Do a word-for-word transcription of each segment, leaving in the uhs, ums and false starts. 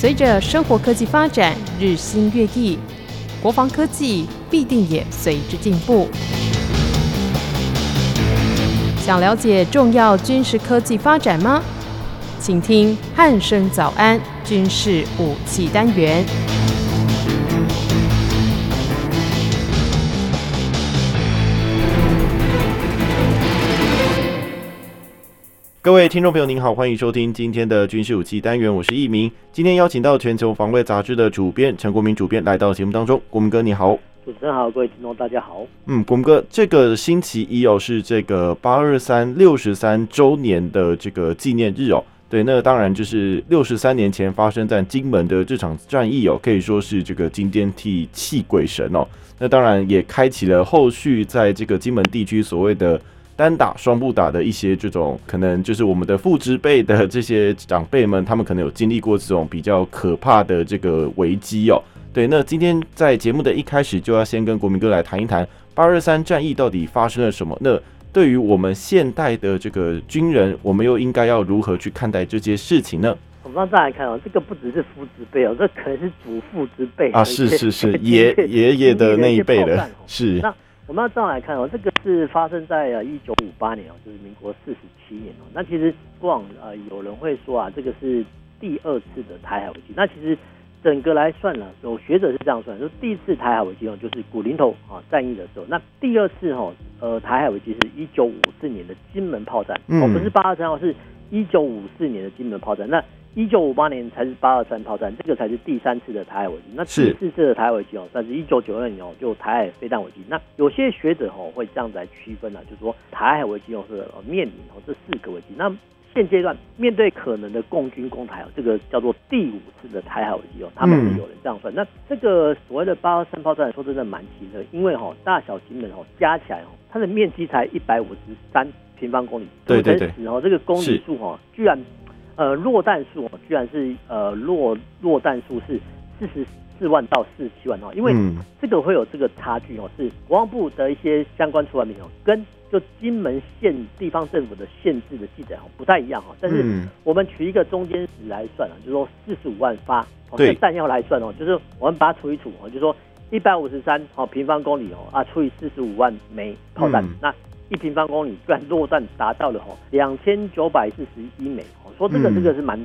随着生活科技发展日新月异，国防科技必定也随之进步。想了解重要军事科技发展吗？请听汉声早安军事武器单元。各位听众朋友您好，欢迎收听今天的军事武器单元，我是易明。今天邀请到全球防卫杂志的主编陈国民主编来到节目当中。国民哥你好。主持人好，各位听众大家好。嗯，国民哥，这个星期一哦是这个八二三 六十三周年的这个纪念日哦。对，那当然就是六十三年前发生在金门的这场战役哦，可以说是这个惊天地泣鬼神哦。那当然也开启了后续在这个金门地区所谓的单打双不打的一些这种可能，就是我们的父之辈的这些长辈们，他们可能有经历过这种比较可怕的这个危机哦。对，那今天在节目的一开始就要先跟国民哥来谈一谈八二三战役到底发生了什么，那对于我们现代的这个军人，我们又应该要如何去看待这些事情呢？我们再来看哦，这个不只是父之辈哦，这可能是祖父之辈啊，是是是，爷爷爷的那一辈了，是。我们要这样来看哦，这个是发生在呃一九五八年哦，就是民国四十七年哦。那其实过往呃有人会说啊，这个是第二次的台海危机。那其实整个来算了，有学者是这样算，就是第一次台海危机哦，就是古林头啊战役的时候。那第二次哦，呃台海危机是一九五四年的金门炮战，嗯、哦不是八二三哦，是一九五四年的金门炮战。那一九五八年才是八二三炮战，这个才是第三次的台海危机。那第四次的台海危机哦，算是一九九二年哦，就台海飞弹危机。那有些学者哦会这样子来区分啊，就是说台海危机哦是面临哦这四个危机。那现阶段面对可能的共军攻台哦，这个叫做第五次的台海危机哦，他们有人这样算。嗯、那这个所谓的八二三炮战，说真的蛮奇特，因为哦大小金门哦加起来哦，它的面积才一百五十三平方公里，对对对，哦这个公里数哦居然。呃，落弹数居然是呃落落弹数是四十四万到四十七万哦，因为这个会有这个差距哦，是国防部的一些相关出版品哦，跟就金门县地方政府的限制的记载哦不太一样哦，但是我们取一个中间值来算啊，就是说四十五万发哦，这弹药来算哦，就是我们把它除一除哦，就是说一百五十三哦平方公里哦啊除以四十五万枚炮弹、嗯、那。一平方公里居然落弹达到了吼两千九百四十一枚，说这个、嗯、这个是蛮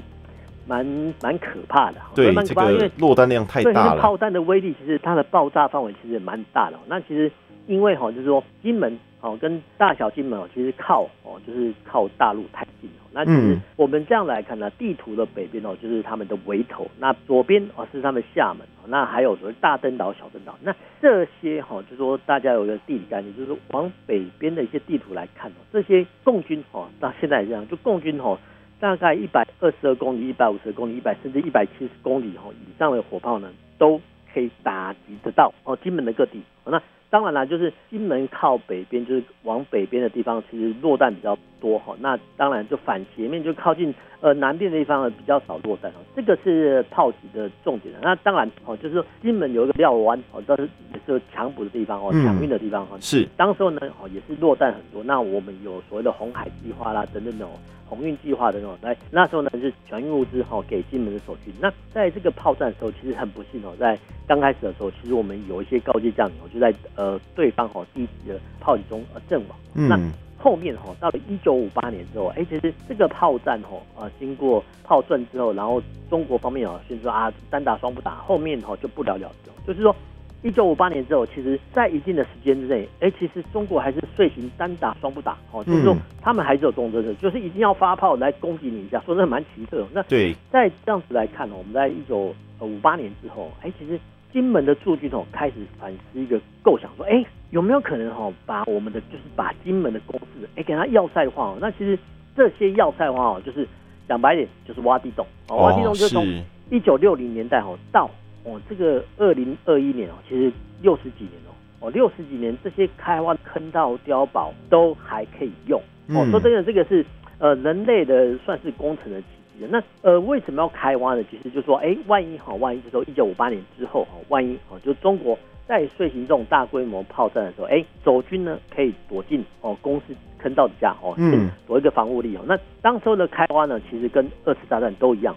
蛮蛮可怕的，对，蛮可怕，因为落弹量太大了。炮弹的威力其实它的爆炸范围其实也蛮大的。那其实因为吼就是说金门哦跟大小金门哦其实靠哦就是靠大陆太近哦。那其实我们这样来看呢，地图的北边哦就是他们的围头，那左边哦是他们厦门。那还有所谓大登岛、小登岛，那这些哈、哦，就是说大家有个地理概念，就是往北边的一些地图来看哦，这些共军哦，到现在也这样，就共军哦，大概一百二十二公里、一百五十公里、一百甚至一百七十公里哦以上的火炮呢，都可以打击得到哦，金门的各地。哦、那当然啦，就是金门靠北边，就是往北边的地方，其实落弹比较多哈、哦。那当然就反斜面，就靠近呃南边的地方呢比较少落弹、哦、这个是炮击的重点。那当然哦，就是说金门有一个廖湾哦，这是也是强捕的地方哦，强运的地方哦。是。当时候呢哦也是落弹很多。那我们有所谓的红海计划啦等等的、哦。鸿运计划的那种，来那时候呢是全运物资哈、哦、给金门的守军。那在这个炮战的时候，其实很不幸哦，在刚开始的时候，其实我们有一些高阶将领就在呃对方哈、哦、第一级的炮击中呃阵亡。嗯、那后面哈、哦、到了一九五八年之后，哎、欸，其实这个炮战哈、哦、呃经过炮战之后，然后中国方面啊、哦、宣说啊单打双不打，后面哈、哦、就不了了之。就是说一九五八年之后，其实在一定的时间之内，哎、欸，其实中国还是遂行单打双不打哦，就是说他们还是有这种政策，就是一定要发炮来攻击你一下，说真的蛮奇特。那对，在这样子来看哦，我们在一九五八年之后，哎、欸，其实金门的驻军哦开始反思一个构想，说，哎、欸，有没有可能哦把我们的就是把金门的攻势，哎、欸，给它要塞化哦？那其实这些要塞化哦，就是讲白点，就是挖地洞哦，挖地洞就是从一九六零年代哦到。哦，这个二零二一年哦，其实六十几年哦，哦六十几年这些开挖坑道碉堡都还可以用哦。嗯、说真的，这个是呃人类的算是工程的奇迹。那呃为什么要开挖呢？其实就说，哎，万一哈、哦，万一就说一九五八年之后哈、哦，万一哦，就中国在遂行这种大规模炮战的时候，哎，守军呢可以躲进哦攻势坑道底下哦，嗯，躲一个防护力哦。那当时候的开挖呢，其实跟二次大战都一样。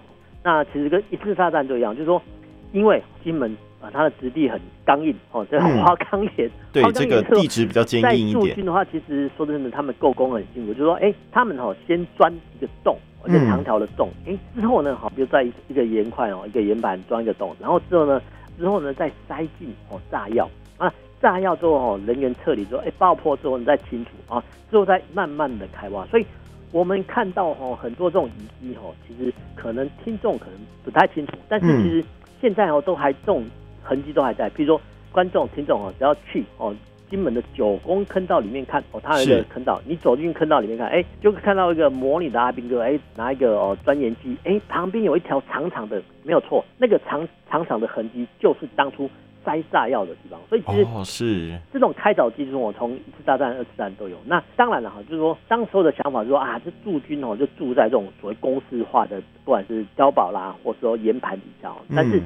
那其实跟一次炸弹就一样，就是说，因为金门啊，它的质地很刚硬哦，这花岗岩，对，这个地质比较坚硬一点。在驻军的话，其实说真的，他们够工很辛苦，就是说，哎、欸，他们哦先钻一个洞，一个长条的洞，哎、嗯欸，之后呢，好，比如在一个岩块哦，一个岩板钻一个洞，然后之后呢，之后呢再塞进哦炸药啊。炸药之后哦，人员撤离之后，哎、欸，爆破之后你再清除啊，之后再慢慢的开挖。所以我们看到哦，很多这种遗迹哦，其实可能听众可能不太清楚，但是其实现在哦，都还这种痕迹都还在。譬如说观众、听众哦，只要去哦金门的九宫坑道里面看哦，它有一个坑道，你走进坑道里面看，哎、欸，就看到一个模拟的阿兵哥，哎、欸，拿一个哦钻岩机，哎、欸，旁边有一条长长的，没有错，那个长长长的痕迹就是当初塞炸药的地方，所以其实是这种开凿技术，我从一次大战、二次大战都有。那当然了哈，就是说当时候的想法就是说啊，这驻军哦就住在这种所谓公式化的，不管是碉堡啦，或者说岩盘底下。但是、嗯、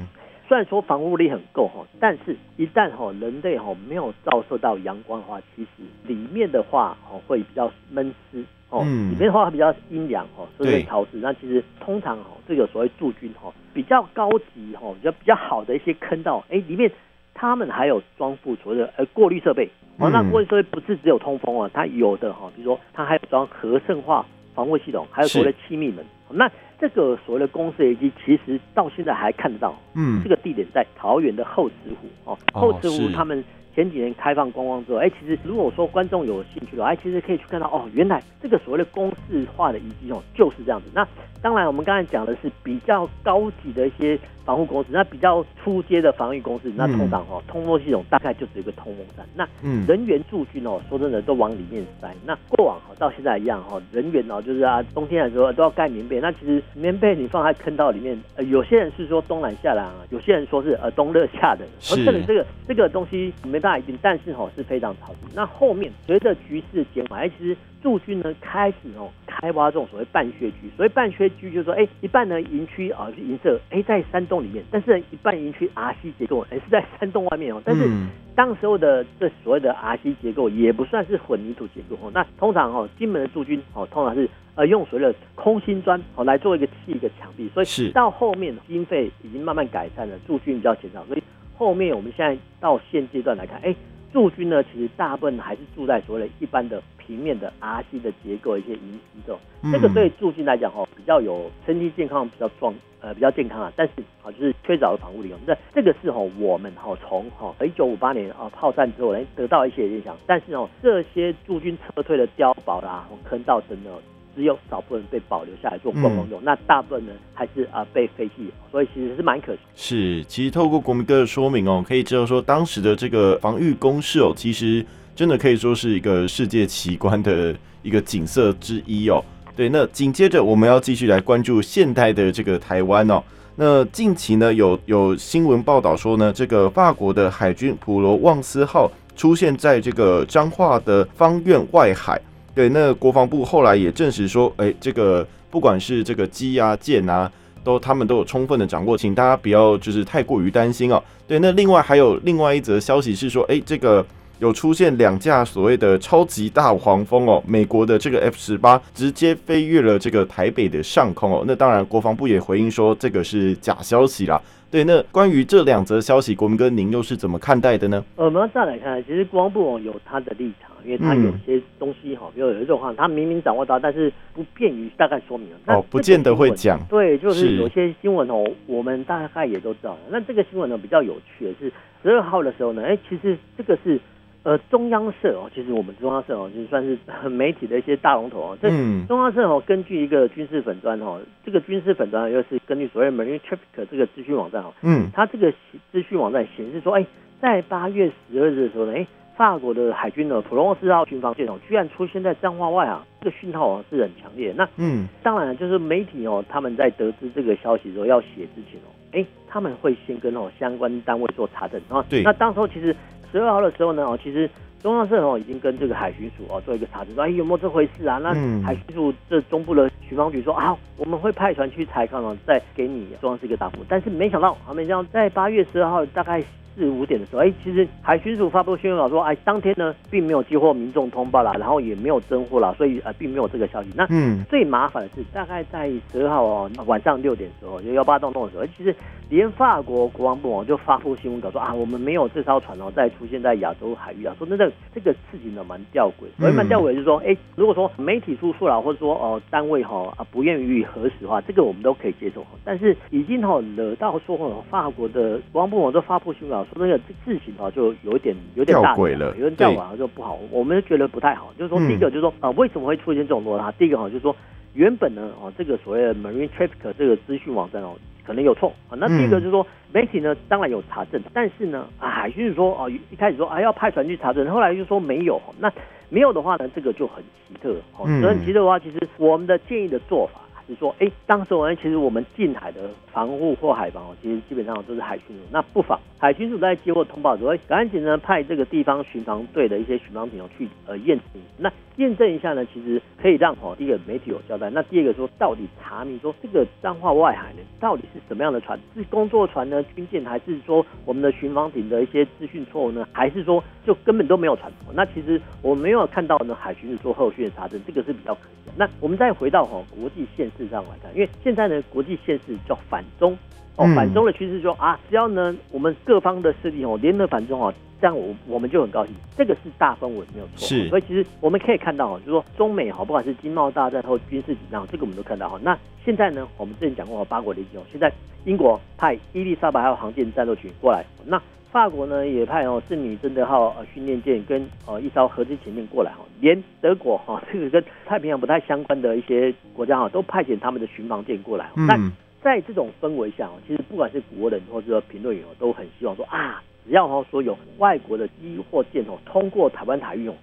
虽然说防护力很够哈，但是一旦哈人类哈没有照射到阳光的话，其实里面的话哦会比较闷湿哦，里面的话比较阴凉哦，所以会潮湿。那其实通常哦这个所谓驻军哦比较高级哦比较比较好的一些坑道，哎、欸、里面。他们还有装附所谓的呃过滤设备哦，那过滤设备不是只有通风啊，它有的哈、哦，比如说它还有装核渗化防卫系统，还有所谓的气密门。那这个所谓的公式遗迹，其实到现在还看得到。嗯，这个地点在桃园的后池湖哦，后池湖他们前几年开放观光之后，哎、欸，其实如果说观众有兴趣的，哎、欸，其实可以去看到哦，原来这个所谓的公式化的遗迹哦，就是这样子。那当然，我们刚才讲的是比较高级的一些防护工事，那比较初阶的防御工事，那通常哦，通风系统大概就只有一个通风扇。那人员驻军哦，说真的都往里面塞。那过往哦到现在一样哦，人员哦就是啊，冬天的时候都要盖棉被。那其实棉被你放在坑道里面，呃，有些人是说冬暖夏凉啊，有些人说是呃冬热夏冷。是。而这个这个东西没办法一定，但是哦是非常潮湿。那后面随着局势减缓，其实驻军呢开始哦开挖这种所谓半穴居，所谓半穴居就是说，哎、欸，一半呢营区啊是营舍，哎、欸、在山洞里面，但是一半营区 R C 结构，哎、欸、是在山洞外面哦。但是当时候的这所谓的 R C 结构也不算是混凝土结构哦。那通常哦，金门的驻军哦，通常是呃用所谓的空心砖哦来做一个砌一个墙壁，所以到后面经费已经慢慢改善了，驻军比较减少，所以后面我们现在到现阶段来看，哎、欸。驻军呢，其实大部分还是住在所谓的一般的平面的 R C 的结构一些遗迹中，这个对驻军来讲哦，比较有身体健康，比较壮，呃，比较健康啊。但是啊，就是缺少了防护力。那这个是哦，我们哦从哦一九五八年啊炮战之后呢，得到一些影响。但是哦，这些驻军撤退的碉堡啦、坑道等等，只有少部分被保留下来做观光用，嗯、那大部分呢还是啊、呃、被废弃，所以其实是蛮可惜。是，其实透过国民哥的说明哦，可以知道说当时的这个防御工事哦，其实真的可以说是一个世界奇观的一个景色之一哦。对，那紧接着我们要继续来关注现代的这个台湾哦。那近期呢有有新闻报道说呢，这个法国的海军普罗旺斯号出现在这个彰化的芳苑外海。对，那国防部后来也证实说，哎，这个不管是这个机啊、舰啊，都他们都有充分的掌握，请大家不要就是太过于担心哦。对，那另外还有另外一则消息是说，哎，这个有出现两架所谓的超级大黄蜂哦，美国的这个 F 十八 直接飞越了这个台北的上空哦。那当然，国防部也回应说这个是假消息啦。对，那关于这两则消息，国民哥您又是怎么看待的呢？呃，我们要再来看，其实国防部有他的立场，因为他有些东西哈，比如有一种话，他明明掌握到，但是不便于大概说明。哦，不见得会讲。对，就是有些新闻哦，我们大概也都知道。那这个新闻呢比较有趣的是，十二号的时候呢，哎，其实这个是呃中央社哦，其实我们中央社哦，就是算是媒体的一些大龙头哦。这中央社哦，根据一个军事粉专哦，这个军事粉专又是根据所谓 Marine Traffic 这个资讯网站哦，嗯，它这个资讯网站显示说，哎，在八月十二日的时候呢，哎。法国的海军的普罗旺斯号巡防舰居然出现在彰化外啊，这个讯号啊是很强烈。那嗯，当然就是媒体哦，他们在得知这个消息的时候要写之前哦，哎，他们会先跟哦相关单位做查证啊。对。那当时候其实十二号的时候呢，哦，其实中央社哦已经跟这个海巡署哦做一个查证，说哎有没有这回事啊？那海巡署这中部的巡防局说啊，我们会派船去查看哦，再给你中央社一个答复。但是没想到，没想到在八月十二号大概四五点的时候，哎，其实海巡署发布新闻稿说，哎，当天呢并没有接获民众通报啦，然后也没有侦获啦，所以呃并没有这个消息。那嗯，最麻烦的是大概在十二号哦晚上六点的时候，就幺八洞洞的时候，其实连法国国防部哦就发布新闻稿说啊，我们没有这艘船哦再出现在亚洲海域啊，说真的这个事情呢蛮吊诡，所以蛮吊诡就是说，哎，如果说媒体出错啦，或者说哦、呃、单位哈、哦、啊不愿予以核实的话，这个我们都可以接受，但是已经哈、哦、惹到说哦法国的国防部哦都发布新闻稿。说那个事情啊，就有点有点大鬼了，有点掉啊，就不好。我们觉得不太好，就是说，第一个就是说，啊、嗯呃，为什么会出现这种落差？第一个哈，就是说，原本呢，哦，这个所谓的 Marine Traffic 这个资讯网站哦，可能有错啊。那第一个就是说，媒体呢当然有查证，但是呢，啊，海军是说哦、啊，一开始说啊要派船去查证，后来就说没有。那没有的话呢，这个就很奇特哦。嗯、很奇特的话，其实我们的建议的做法。就是说，哎，当时我们其实我们近海的防护或海防哦，其实基本上都是海巡署。那不妨海巡署在接获通报之后，赶紧呢派这个地方巡防队的一些巡防艇去呃验证。那验证一下呢，其实可以让哦第一个媒体有交代。那第二个说，到底查明说这个彰化外海呢，到底是什么样的船？是工作船呢、军舰，还是说我们的巡防艇的一些资讯错误呢？还是说就根本都没有船？那其实我没有看到呢海巡署做后续的查证，这个是比较可惜的。那我们再回到哦国际线。事实上来看，因为现在呢，国际现实叫反中哦，反中的趋势就啊，只要呢我们各方的势力哦联合反中哦，这样我我们就很高兴，这个是大氛围没有错。是，所以其实我们可以看到哦，就是说中美哈，不管是经贸大战或军事紧张，这个我们都看到哈。那现在呢，我们之前讲过八国联军哦，现在英国派伊丽莎白号航舰战斗群过来，那法国呢也派哦圣女贞德号训练舰跟呃一艘核子潜艇过来哈，连德国哈这个跟太平洋不太相关的一些国家哈都派遣他们的巡防舰过来。那在这种氛围下，其实不管是国人或者评论员都很希望说啊，只要哈说有外国的机或舰哦通过台湾海域哦，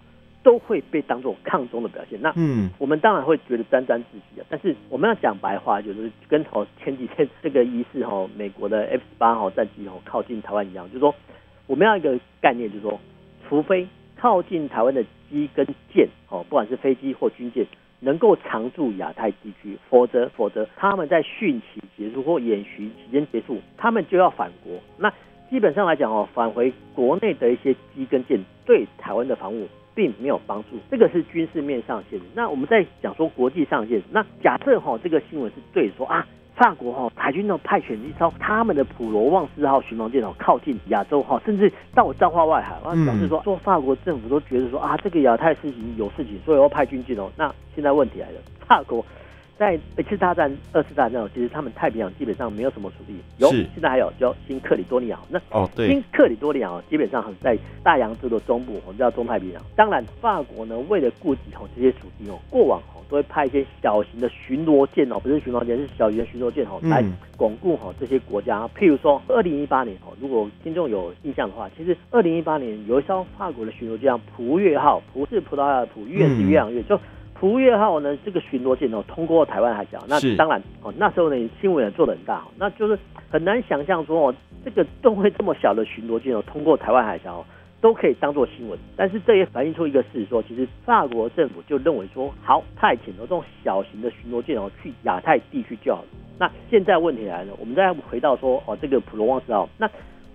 都会被当作抗中的表现。那嗯，我们当然会觉得沾沾自喜啊，但是我们要讲白话，就是跟哦前几天这个疑似哦美国的 F 十八号战机哦靠近台湾一样，就是说我们要一个概念，就是说，除非靠近台湾的机跟舰哦，不管是飞机或军舰，能够常驻亚太地区，否则否则他们在训期结束或演习期间结束，他们就要返国。那基本上来讲哦，返回国内的一些机跟舰，对台湾的防务并没有帮助，这个是军事面上限。那我们在讲说国际上限，那假设哈、哦、这个新闻是对说啊，法国哈、哦、海军呢派遣一艘他们的普罗旺斯号巡防舰哦靠近亚洲哈、哦，甚至到彰化外海，啊，表示说说法国政府都觉得说啊这个亚太事情有事情，所以要派军舰哦。那现在问题来了，法国在一次大战、二次大战哦，其实他们太平洋基本上没有什么主力，有现在还有叫新克里多利亚。那哦，对，新克里多利亚基本上在大洋洲的中部，我们叫中太平洋。当然，法国呢为了顾及哦这些属地哦，过往哦都会派一些小型的巡逻舰哦，不是巡逻舰，是小型的巡逻舰哦，来巩固哦这些国家。譬如说，二零一八年哦，如果听众有印象的话，其实二零一八年有一艘法国的巡逻舰“葡越号”，葡是葡萄牙的葡，越是越洋越就。葡越号呢，这个巡逻舰哦，通过台湾海峡。那当然哦，那时候呢，新闻也做得很大，那就是很难想象说哦，这个吨位这么小的巡逻舰哦，通过台湾海峡哦，都可以当做新闻。但是这也反映出一个事实说，其实法国政府就认为说，好，派遣这种小型的巡逻舰哦，去亚太地区就好了。那现在问题来了，我们再回到说哦，这个普罗旺斯号，那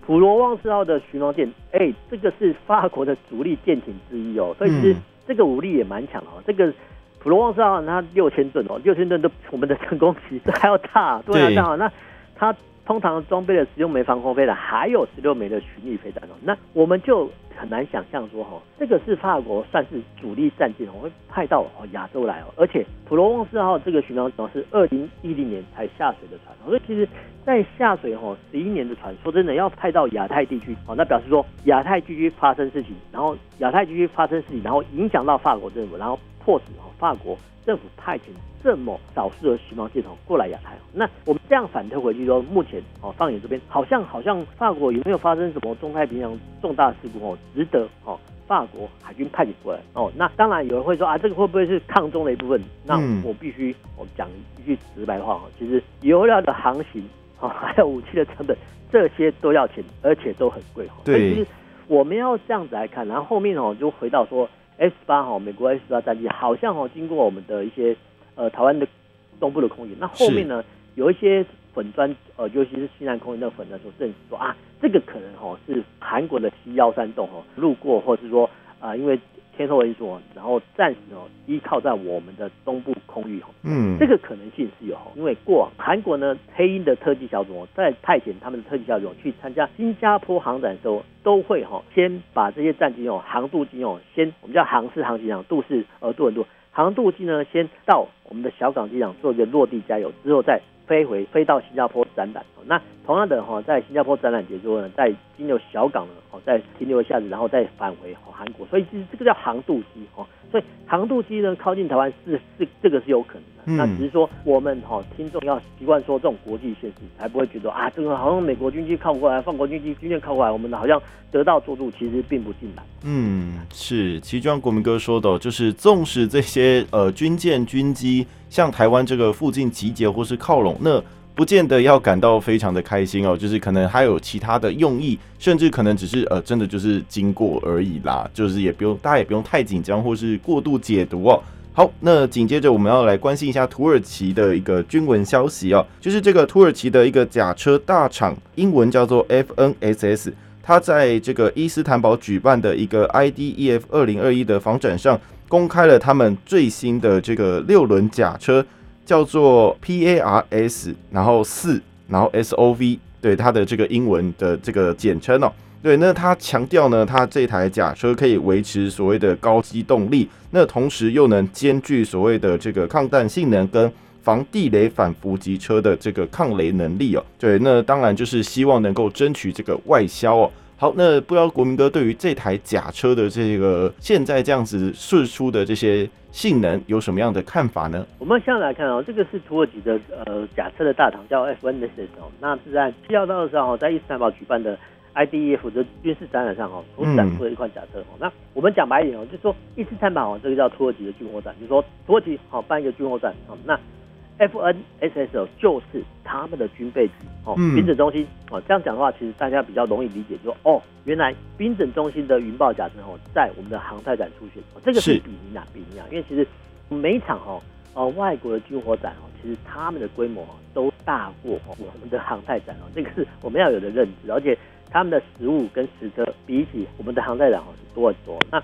普罗旺斯号的巡逻舰，哎，这个是法国的主力舰艇之一哦，所以其实这个武力也蛮强的哦，这个。普罗旺斯号它六千吨哦，六千吨都我们的成功级还要大，对啊，这样那它通常装备了十六枚防空飞弹，还有十六枚的巡弋飞弹哦。那我们就很难想象说哈、哦，这个是法国算是主力战舰哦，会派到哦亚洲来哦。而且普罗旺斯号这个巡洋舰是二零一零年才下水的船，所以其实在下水哦十一年的船，说真的要派到亚太地区哦，那表示说亚太地区发生事情，然后亚太地区发生事情，然后影响到法国政府，然后。迫使法国政府派遣这么少数的巡防舰过来亚太，那我们这样反推回去说，目前哦，放眼这边，好像好像法国有没有发生什么中太平洋重大事故哦，值得哦法国海军派遣过来哦？那当然有人会说啊，这个会不会是抗中的一部分？那我必须我讲一句直白话哦，其实油料的航行哦，还有武器的成本，这些都要钱，而且都很贵哦。对，所以其实我们要这样子来看，然后后面哦就回到说。F 十八 号，美国 F 十八 战机好像哦，经过我们的一些呃台湾的东部的空域，那后面呢有一些粉砖，呃，尤其是西南空域那粉砖所证实说啊，这个可能哦是韩国的 C 一三栋哦路过，或是说啊、呃，因为天候因素，然后暂时哦依靠在我们的东部空域哦，嗯，这个可能性是有，因为过往韩国呢黑鹰的特技小组在派遣他们的特技小组去参加新加坡航展的时候，都会哈、哦、先把这些战机哦航渡机哦先我们叫航是航机长，渡是呃渡人渡。航渡机呢，先到我们的小港机场做一个落地加油，之后再飞回飞到新加坡展览。那同样的哈，在新加坡展览结束呢，再经由小港呢，哦，再停留一下子，然后再返回韩国。所以其实这个叫航渡机哦。所以航渡机呢，靠近台湾是是这个是有可能的。嗯、那只是说我们哈听众要习惯说这种国际现实，才不会觉得啊，这个好像美国军机靠过来，放国军机军舰靠过来，我们好像得到做主，其实并不尽然。嗯，是，其实就像国民哥说的，就是纵使这些呃军舰、军机向台湾这个附近集结或是靠拢，那不见得要感到非常的开心哦，就是可能还有其他的用意，甚至可能只是呃真的就是经过而已啦，就是也不用大家也不用太紧张或是过度解读哦。好，那紧接着我们要来关心一下土耳其的一个军文消息哦，就是这个土耳其的一个甲车大厂，英文叫做 F N S S。他在这个伊斯坦堡举办的一个 I D E F 二零二一 的房展上，公开了他们最新的这个六轮甲车，叫做 P A R S， 然后四，然后 S O V， 对，它的这个英文的这个简称哦。对，那他强调呢，他这台甲车可以维持所谓的高机动力，那同时又能兼具所谓的这个抗弹性能跟防地雷反伏击车的这个抗雷能力哦，对，那当然就是希望能够争取这个外销哦。好，那不知道国民哥对于这台甲车的这个现在这样子释出的这些性能有什么样的看法呢？我们现在来看哦，这个是土耳其的呃甲车的大厂叫 F N S S 哦，那是在七月二十号在伊斯坦堡举办的 I D E F 的军事展览上哦，所展出的一款甲车哦。那我们讲白一点哦，就是说伊斯坦堡哦，这个叫土耳其的军火展，就是说土耳其好、哦、办一个军火展哦，那F N S S 就是他们的军备局哦，兵整中心哦。这样讲的话，其实大家比较容易理解说，说哦，原来兵整中心的云豹甲车哦，在我们的航太展出现、哦，这个是比拟啊，比拟啊。因为其实每一场哦，呃，外国的军火展哦，其实他们的规模、哦、都大过、哦、我们的航太展哦，这个是我们要有的认知，而且他们的实物跟实车比起我们的航太展哦是多很多。那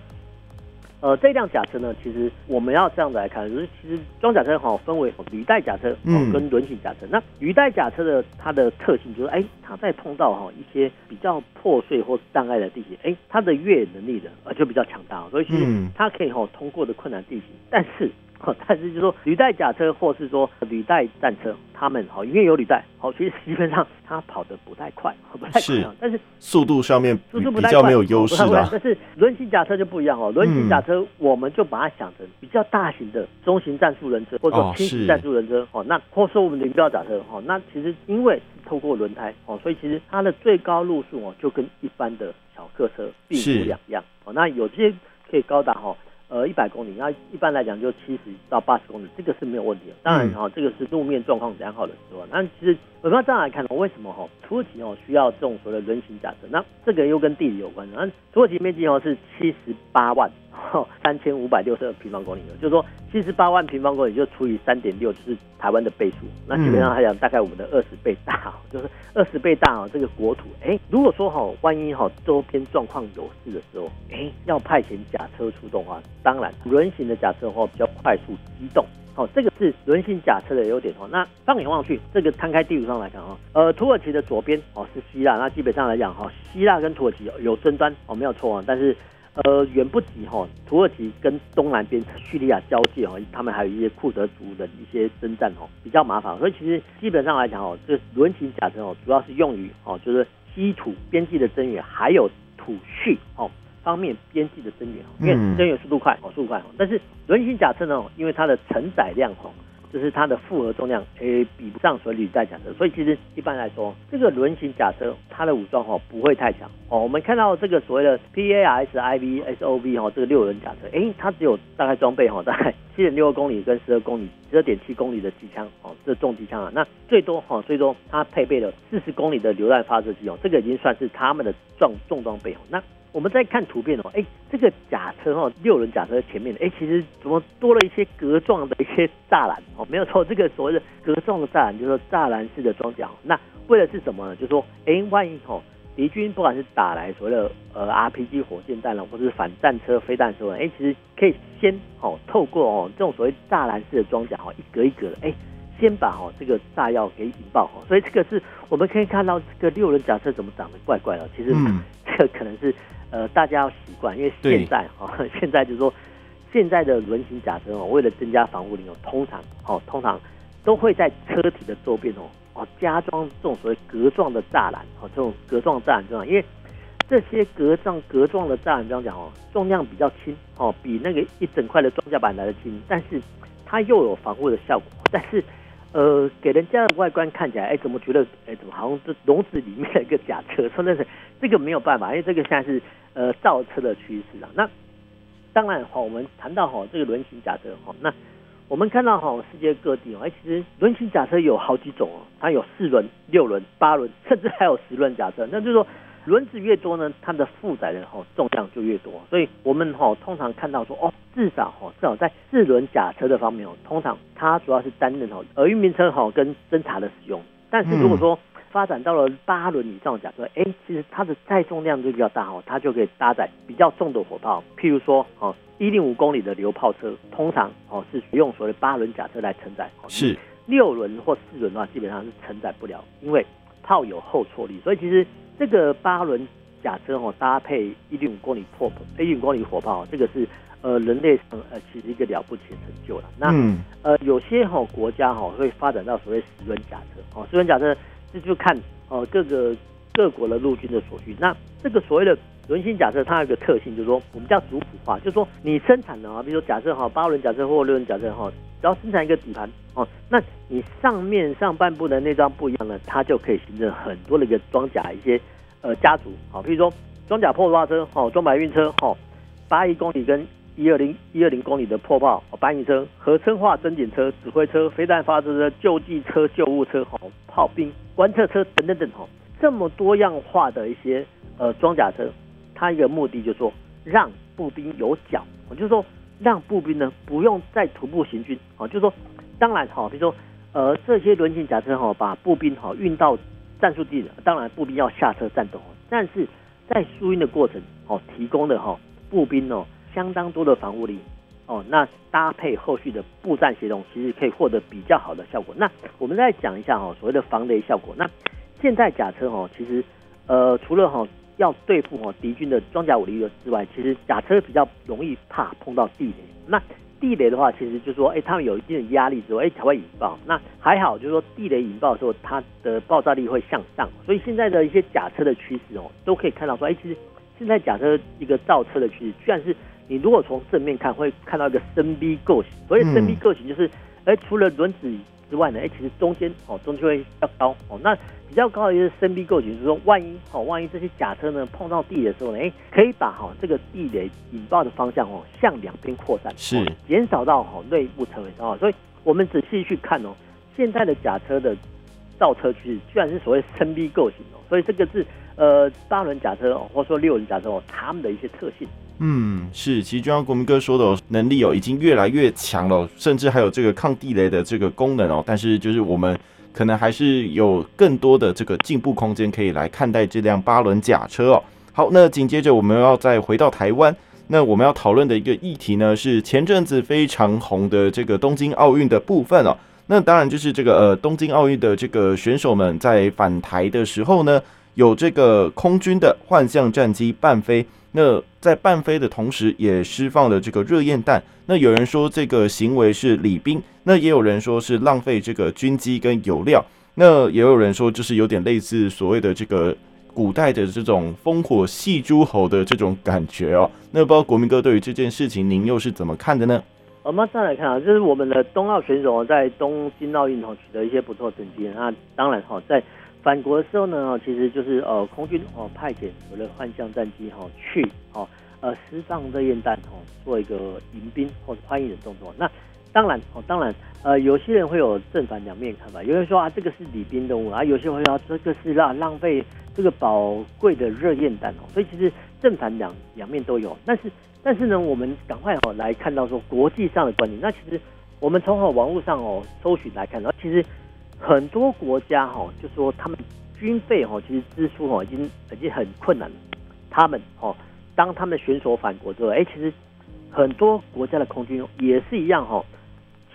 呃，这辆甲车呢，其实我们要这样子来看，就是其实装甲车哈、哦、分为履带甲车、哦嗯、跟轮型甲车。那履带甲车的它的特性就是，哎，它在碰到哈、哦、一些比较破碎或是障碍的地形，哎，它的越野能力呢呃就比较强大、哦，所以其实它可以哈、哦、通过的困难地形。但是，哦、但是就是说履带甲车或是说履带战车，他们哈、哦、因为有履带，好、哦，其实基本上它跑得不太快，不太快，是但是速度上面比较没有优势啦、啊。但是轮型甲车就不一样哦，轮型甲车。我们就把它想成比较大型的中型战术人车，或者说轻型战术人车，哦，那或者说我们的云豹甲车，哦，那其实因为是透过轮胎，哦，所以其实它的最高路数哦，就跟一般的小客车并不两样，哦，那有些可以高达哈、哦，呃，一百公里，那一般来讲就七十到八十公里，这个是没有问题的。当然哈、哦，这个是路面状况良好的时候，那其实我们要这样来看哦，为什么哈、哦、土耳其哦需要这种所谓的轮型甲车？那这个又跟地理有关，那土耳其面积哦是七十八万。三千五百六十二平方公里，就是说七十八万平方公里就除以三点六，就是台湾的倍数。那基本上来讲，大概我们的二十倍大，就是二十倍大这个国土。哎、欸，如果说哈，万一哈周边状况有事的时候，哎、欸，要派遣甲车出动的话，当然轮型的甲车的话比较快速机动。哦，这个是轮型甲车的优点哦。那放眼望去，这个摊开地图上来看啊、哦，呃，土耳其的左边哦是希腊，那基本上来讲哈、哦，希腊跟土耳其有争端哦，没有错啊，但是。呃，远不及哈、哦、土耳其跟东南边叙利亚交界哈、哦，他们还有一些库德族的一些征战哦，比较麻烦。所以其实基本上来讲哦，这轮型甲车哦，主要是用于哦，就是西土边际的增援，还有土叙哦方面边际的增援，因为增援速度快哦，速度快、哦。但是轮型甲车呢，因为它的承载量哦。就是它的复合重量，诶，比不上所谓履带甲车，所以其实一般来说，这个轮型甲车它的武装哈、哦、不会太强哦。我们看到这个所谓的 P A R S I V S O V 哈、哦，这个六轮甲车，诶，它只有大概装备哈、哦，大概七点六公里跟十二公里、十二点七公里的机枪哦，这重机枪啊，那最多哈、哦，最多它配备了四十公里的榴弹发射机哦，这个已经算是他们的重重装备哦。那我们再看图片哦，哎，这个甲车哦，六轮甲车前面的，哎，其实怎么多了一些格状的一些栅栏哦？没有错，这个所谓的隔送栅栏，就是说栅栏式的装甲。那为了是什么呢？就是说，哎，万一吼、哦、敌军不管是打来所谓的呃 R P G 火箭弹了，或者是反战车、飞弹车，哎，其实可以先哦透过哦这种所谓栅栏式的装甲哦一格一格的，哎，先把哦这个炸药给引爆哦。所以这个是我们可以看到这个六人甲车怎么长得怪怪的，其实这个可能是呃大家要习惯，因为现在哦现在就是说。现在的轮型甲车哦，为了增加防护力哦，通常哦通常都会在车体的周边哦哦加装这种所谓格状的栅栏哦，这种格状栅栏这样，因为这些格状格状的栅栏这样讲哦，重量比较轻哦，比那个一整块的装甲板来的轻，但是它又有防护的效果，但是呃给人家的外观看起来，哎怎么觉得哎怎么好像这笼子里面的一个甲车，真的是这个没有办法，因为这个现在是呃造车的趋势啊，那。当然哈，我们谈到哈这个轮型甲车哈，那我们看到哈世界各地哦，哎，其实轮型甲车有好几种哦，它有四轮、六轮、八轮，甚至还有十轮甲车。那就是说，轮子越多呢，它的负载的哈重量就越多。所以我们哈通常看到说哦，至少哈至少在四轮甲车的方面哦，通常它主要是担任哦呃运兵车哈跟侦察的使用。但是如果说发展到了八轮以上的甲车，哎，其实它的载重量就比较大哦，它就可以搭载比较重的火炮，譬如说哦，一零五公里的榴炮车，通常哦是用所谓八轮甲车来承载，是六轮或四轮的话，基本上是承载不了，因为炮有后挫力，所以其实这个八轮甲车哦搭配一零五公里破一零五公里火炮，这个是呃人类上呃其实一个了不起的成就了。那、嗯、呃有些哈、哦、国家哈、哦、会发展到所谓十轮甲车哦，十轮甲车。这就看呃各个各国的陆军的所需。那这个所谓的轮型甲车，它有一个特性，就是说我们叫族谱化，就是说你生产的啊，比如说假设哈八轮甲车或六轮甲车哈，只要生产一个底盘哦，那你上面上半部的那张不一样呢，它就可以形成很多的一个装甲一些呃家族啊，比如说装甲破炮车哦，装甲运车哦，八一公里跟一二零一二零公里的破炮搬运车、合称化侦检车、指挥车、飞弹发射车、救济车、救护车哦，炮兵。观测车等等等哦，这么多样化的一些呃装甲车，它一个目的就是说让步兵有脚，我就是说让步兵呢不用再徒步行军哦，就是说当然哈、哦，比如说呃这些轮型甲车哈、哦，把步兵哈、哦、运到战术地点，当然步兵要下车战斗、哦，但是在输运的过程哦，提供的哈、哦、步兵哦相当多的防护力。哦，那搭配后续的步战协同，其实可以获得比较好的效果。那我们再讲一下哦，所谓的防雷效果。那现在甲车哦，其实呃除了哈、哦、要对付哦敌军的装甲武力之外，其实甲车比较容易怕碰到地雷。那地雷的话，其实就是说，哎、欸，他们有一定的压力之后，哎、欸、才会引爆。那还好，就是说地雷引爆的时候，它的爆炸力会向上。所以现在的一些甲车的趋势哦，都可以看到说，哎、欸，其实现在甲车一个造车的趋势，居然是。你如果从正面看，会看到一个深 V 构型。所谓深 V 构型就是，哎、嗯，除了轮子之外呢，哎，其实中间哦，中间会比较高哦。那比较高的一个深 V 构型，就是说，万一哦，万一这些甲车呢碰到地雷的时候呢，哎，可以把哈、哦、这个地雷引爆的方向哦向两边扩散，是减少到哈内部成为伤害。所以我们仔细去看哦，现在的甲车的造车趋势居然是所谓深 V 构型哦。所以这个是呃八轮甲车哦，或者说六轮甲车哦，他们的一些特性。嗯，是，其实就像国民哥说的哦，能力哦已经越来越强了，甚至还有这个抗地雷的这个功能哦。但是就是我们可能还是有更多的这个进步空间可以来看待这辆八轮甲车哦。好，那紧接着我们要再回到台湾，那我们要讨论的一个议题呢是前阵子非常红的这个东京奥运的部分哦。那当然就是这个呃东京奥运的这个选手们在返台的时候呢，有这个空军的幻象战机伴飞。那在半飞的同时也释放了这个热焰弹，那有人说这个行为是礼兵，那也有人说是浪费这个军机跟油料，那也有人说就是有点类似所谓的这个古代的这种烽火戏诸侯的这种感觉哦。那不知道国民哥对于这件事情您又是怎么看的呢？我们再来看啊，就是我们的冬奥选手在东京奥运取得一些不错成绩，那当然在返国的时候呢，其实就是呃空军哦派遣所谓的幻象战机哈、哦、去哦呃释放热焰弹哦做一个迎宾或者欢迎的动作。那当然哦当然呃有些人会有正反两面看法，有人说啊这个是礼宾任务啊，有些人会说、啊、这个是浪浪费这个宝贵的热焰弹哦。所以其实正反两两面都有，但是但是呢我们赶快哦来看到说国际上的观点。那其实我们从网络上哦搜寻来看，然后其实很多国家哈、哦，就说他们军费哈、哦，其实支出哦已经已经很困难了。他们哦，当他们的选手返国之后，哎，其实很多国家的空军也是一样哈、哦，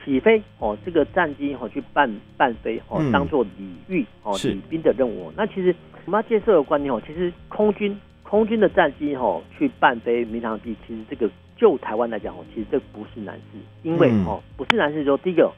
起飞哦，这个战机哦去伴伴飞哦，当做礼遇哦礼兵的任务、哦。那其实我们要建设的观念哦，其实空军空军的战机哦去伴飞民航机，其实这个。就台湾来讲其实这不是难事，因为、嗯、哦不是难事，就第一个，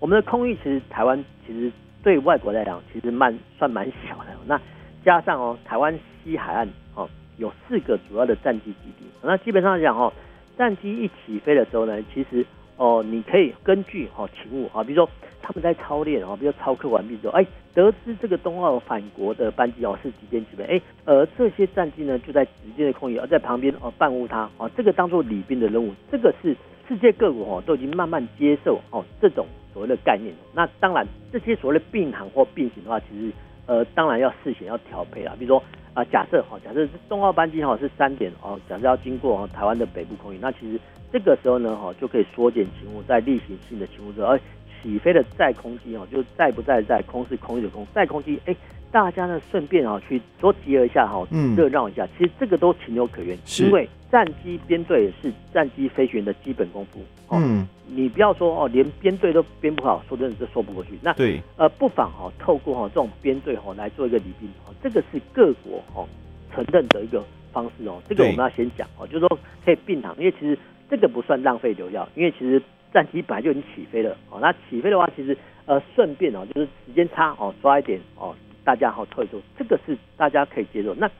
我们的空域其实台湾其实对外国来讲其实蛮算蛮小的，那加上哦台湾西海岸哦有四个主要的战机基地，那基本上来讲哦战机一起飞的时候呢，其实哦你可以根据哦情务啊、哦，比如说他们在操练哦，比如说操课完毕之后，哎得知这个冬奥返国的班机哦是几点几分，哎呃这些战机呢就在直接的空域，而在旁边哦伴务它哦，这个当做礼宾的任务，这个是世界各国哦都已经慢慢接受哦这种所谓的概念。那当然这些所谓的并行或并行的话，其实呃当然要事先要调配啦，比如说啊、呃、假设哦假设冬奥班机哦是三点哦，假设要经过哦台湾的北部空域，那其实这个时候呢哦就可以缩减勤务，在例行性的勤务之后，而起飞的载空机哦，就是载不载载空是空域的空，载空机哎，大家呢顺便啊、哦、去多集合一下哈、哦，嗯，热闹一下，其实这个都情有可原，因为战机编队是战机飞行员的基本功夫哦、嗯，你不要说哦连编队都编不好，说真的就说不过去。那对，呃，不妨哈、哦、透过哈、哦、这种编队哈、哦、来做一个礼宾哦，这个是各国哦承认的一个方式哦，这个我们要先讲哦，就是说可以并行，因为其实这个不算浪费流量，因为其实。战机本来就已经起飞了哦，那起飞的话，其实呃顺便哦，就是时间差哦，抓一点哦，大家好凑一凑，这个是大家可以接受。那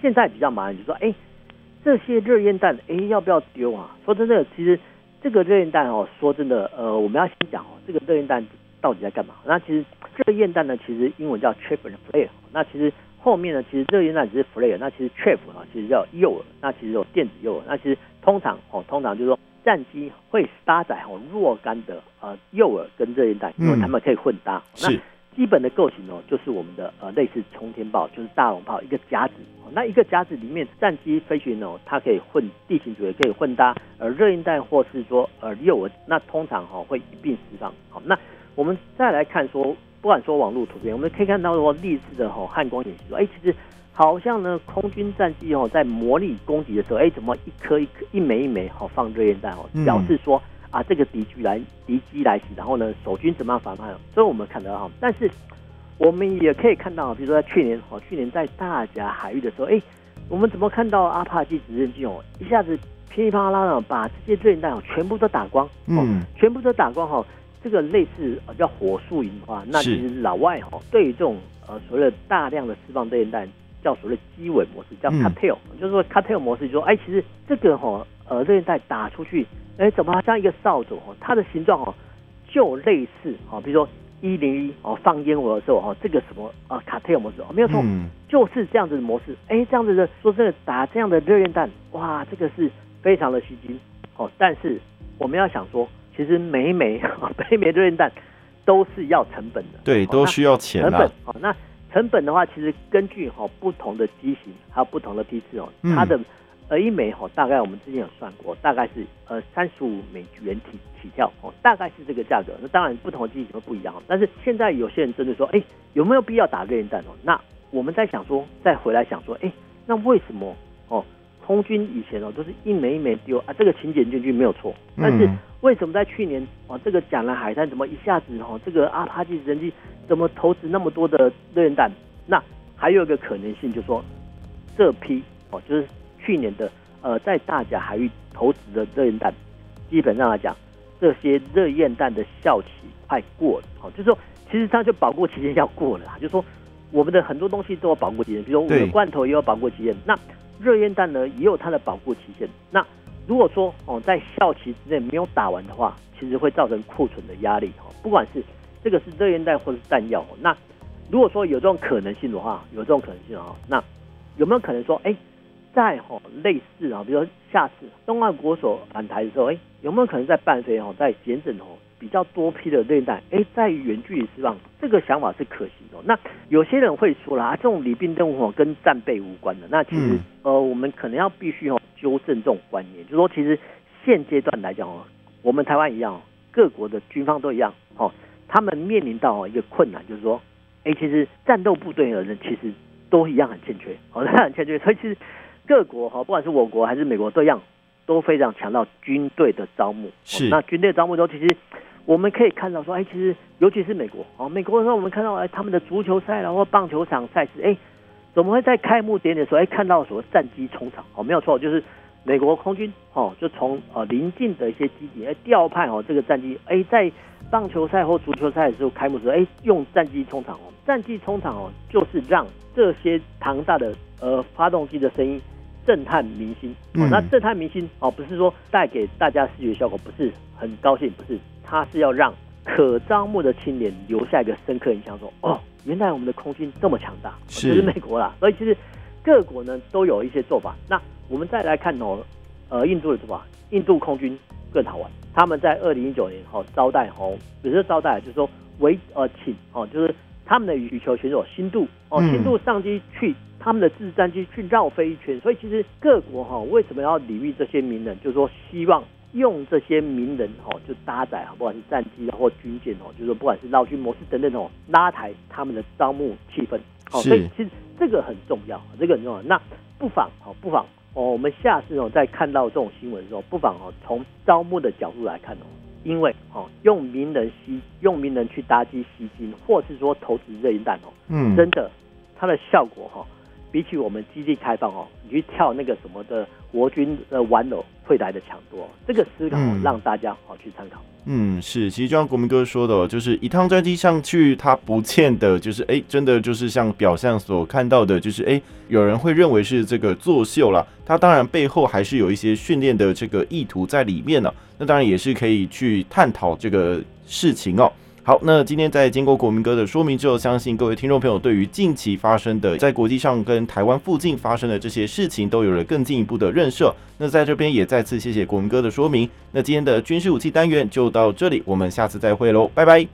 现在比较麻烦，就是说，哎，这些热焰弹，哎，要不要丢啊？说真的，其实这个热焰弹哦，说真的，呃，我们要先讲哦，这个热焰弹到底在干嘛？那其实热焰弹呢，其实英文叫 trap and flare。那其实后面呢，其实热焰弹只是 flare， 那其实 trap 啊，其实叫诱饵，那其实有电子诱饵，那其实通常哦，通常就是说。战机会搭载哦若干的呃诱饵跟热焰弹，因为它们可以混搭。嗯、那基本的构型哦，就是我们的呃类似冲天炮，就是大龙炮一个夹子、哦。那一个夹子里面，战机飞行哦，它可以混地形组，也可以混搭呃热焰弹或是说呃诱饵。那通常哦会一并释放。好、哦，那我们再来看说，不管说网络图片，我们可以看到说历次的哦汉光演习，哎，其实。好像呢，空军战机哦，在模拟攻击的时候，哎，怎么一颗一颗、一枚一枚哦放热焰弹哦，表示说啊，这个敌机来敌机来袭，然后呢，守军怎么样防范？所以我们看到哈，但是我们也可以看到，比如说在去年哦，去年在大甲海域的时候，哎，我们怎么看到阿帕奇直升机哦，一下子噼里啪啦的把这些热焰弹哦全部都打光，嗯，全部都打光哈。这个类似叫火树银花，那其实老外哈对于这种呃所谓的大量的释放热焰弹。叫所谓的机尾模式，叫 cartel，、嗯、就是说 cartel 模式，就是说哎，其实这个哈、哦、呃热焰弹打出去，哎，怎么好像一个扫帚哦，它的形状哦就类似哦，比如说一零一哦放烟火的时候哦，这个什么啊、呃、cartel 模式哦，没有错，嗯、就是这样子的模式。哎，这样子的说真的打这样的热焰弹，哇，这个是非常的吸睛哦。但是我们要想说，其实每一枚每一枚热焰弹都是要成本的，对，哦、都需要钱啊。成本哦，那。成本的话，其实根据哈、哦、不同的机型还有不同的批次哦，它的呃一枚哈、哦、大概我们之前有算过，大概是呃三十五美元起起跳哦，大概是这个价格。那当然不同的机型会不一样，但是现在有些人针对说，哎，有没有必要打热焰弹哦？那我们在想说，再回来想说，哎，那为什么哦空军以前哦都是一枚一枚丢啊？这个勤俭军军没有错，但是为什么在去年哦这个甲南海战怎么一下子哦这个阿帕奇直升机？怎么投掷那么多的热焰弹？那还有一个可能性，就是说这批哦，就是去年的呃，在大甲海域投掷的热焰弹，基本上来讲，这些热焰弹的效期快过了。哦，就是说，其实它就保护期限要过了啦。就是说，我们的很多东西都有保护期限，比如说我们的罐头也有保护期限，那热焰弹呢也有它的保护期限。那如果说哦，在效期之内没有打完的话，其实会造成库存的压力。哦，不管是这个是热焰弹或是弹药。那如果说有这种可能性的话，有这种可能性啊，那有没有可能说，哎，在哈类似啊，比如说下次东岸国手返台的时候，哎，有没有可能在伴飞哦，在减整哦比较多批的热焰弹，哎，在远距离释放，这个想法是可行的。那有些人会说了，啊，这种礼宾任务哦跟战备无关的。那其实呃，我们可能要必须哦纠正这种观念，就是说，其实现阶段来讲哦，我们台湾一样。各国的军方都一样，哦，他们面临到一个困难，就是说，哎，其实战斗部队的人其实都一样很欠缺，哦，很欠缺，所以其实各国哈，不管是我国还是美国都一样，都非常强调军队的招募。是，哦，那军队招募中，其实我们可以看到说，哎，其实尤其是美国，哦，美国的时候我们看到，哎，他们的足球赛啦或棒球场赛事，哎，怎么会在开幕典礼的时候，哎，看到所谓战机冲场？哦，没有错，就是。美国空军哦，就从呃邻近的一些基地，哎，调派哦这个战机，哎，在棒球赛或足球赛的时候开幕时，哎，用战机冲场哦，战机冲场哦，就是让这些庞大的呃发动机的声音震撼民心。哦，那震撼民心哦，不是说带给大家视觉效果，不是很高兴，不是，它是要让可招募的青年留下一个深刻印象，说哦，原来我们的空军这么强大，是，哦，就是美国啦。所以其实各国呢都有一些做法，那。我们再来看哦，呃，印度的做法，印度空军更好玩。他们在二零一九年哈，哦，招待哦，不是招待，就是说为呃请哦，就是他们的羽球选手辛度哦，辛度上机去他们的自制战机去绕飞一圈。所以其实各国哈，哦，为什么要礼遇这些名人？就是说希望用这些名人哈，哦，就搭载不管是战机或军舰哦，就是说不管是绕军模式等等哦，拉抬他们的招募气氛。好，哦，所以其实这个很重要，这个很重要。那不妨好，哦，不妨。哦，我们下次哦，在看到这种新闻的时候，不妨哦，从招募的角度来看哦，因为哦，用名人吸，用名人去搭机吸金，或是说投资热音弹哦，嗯，真的，它的效果哈，哦，比起我们基地开放哦，你去跳那个什么的国军的玩偶会来的强多，哦，这个思考，哦嗯，让大家好，哦，去参考。嗯，是，其实就像国民哥说的，哦，就是一趟战机上去，它不见得就是哎，欸，真的就是像表象所看到的，就是哎，欸，有人会认为是这个作秀啦，它当然背后还是有一些训练的这个意图在里面呢，啊。那当然也是可以去探讨这个事情哦。好，那今天在经过国民哥的说明之后，相信各位听众朋友对于近期发生的在国际上跟台湾附近发生的这些事情都有了更进一步的认识。那在这边也再次谢谢国民哥的说明。那今天的军事武器单元就到这里，我们下次再会喽，拜拜。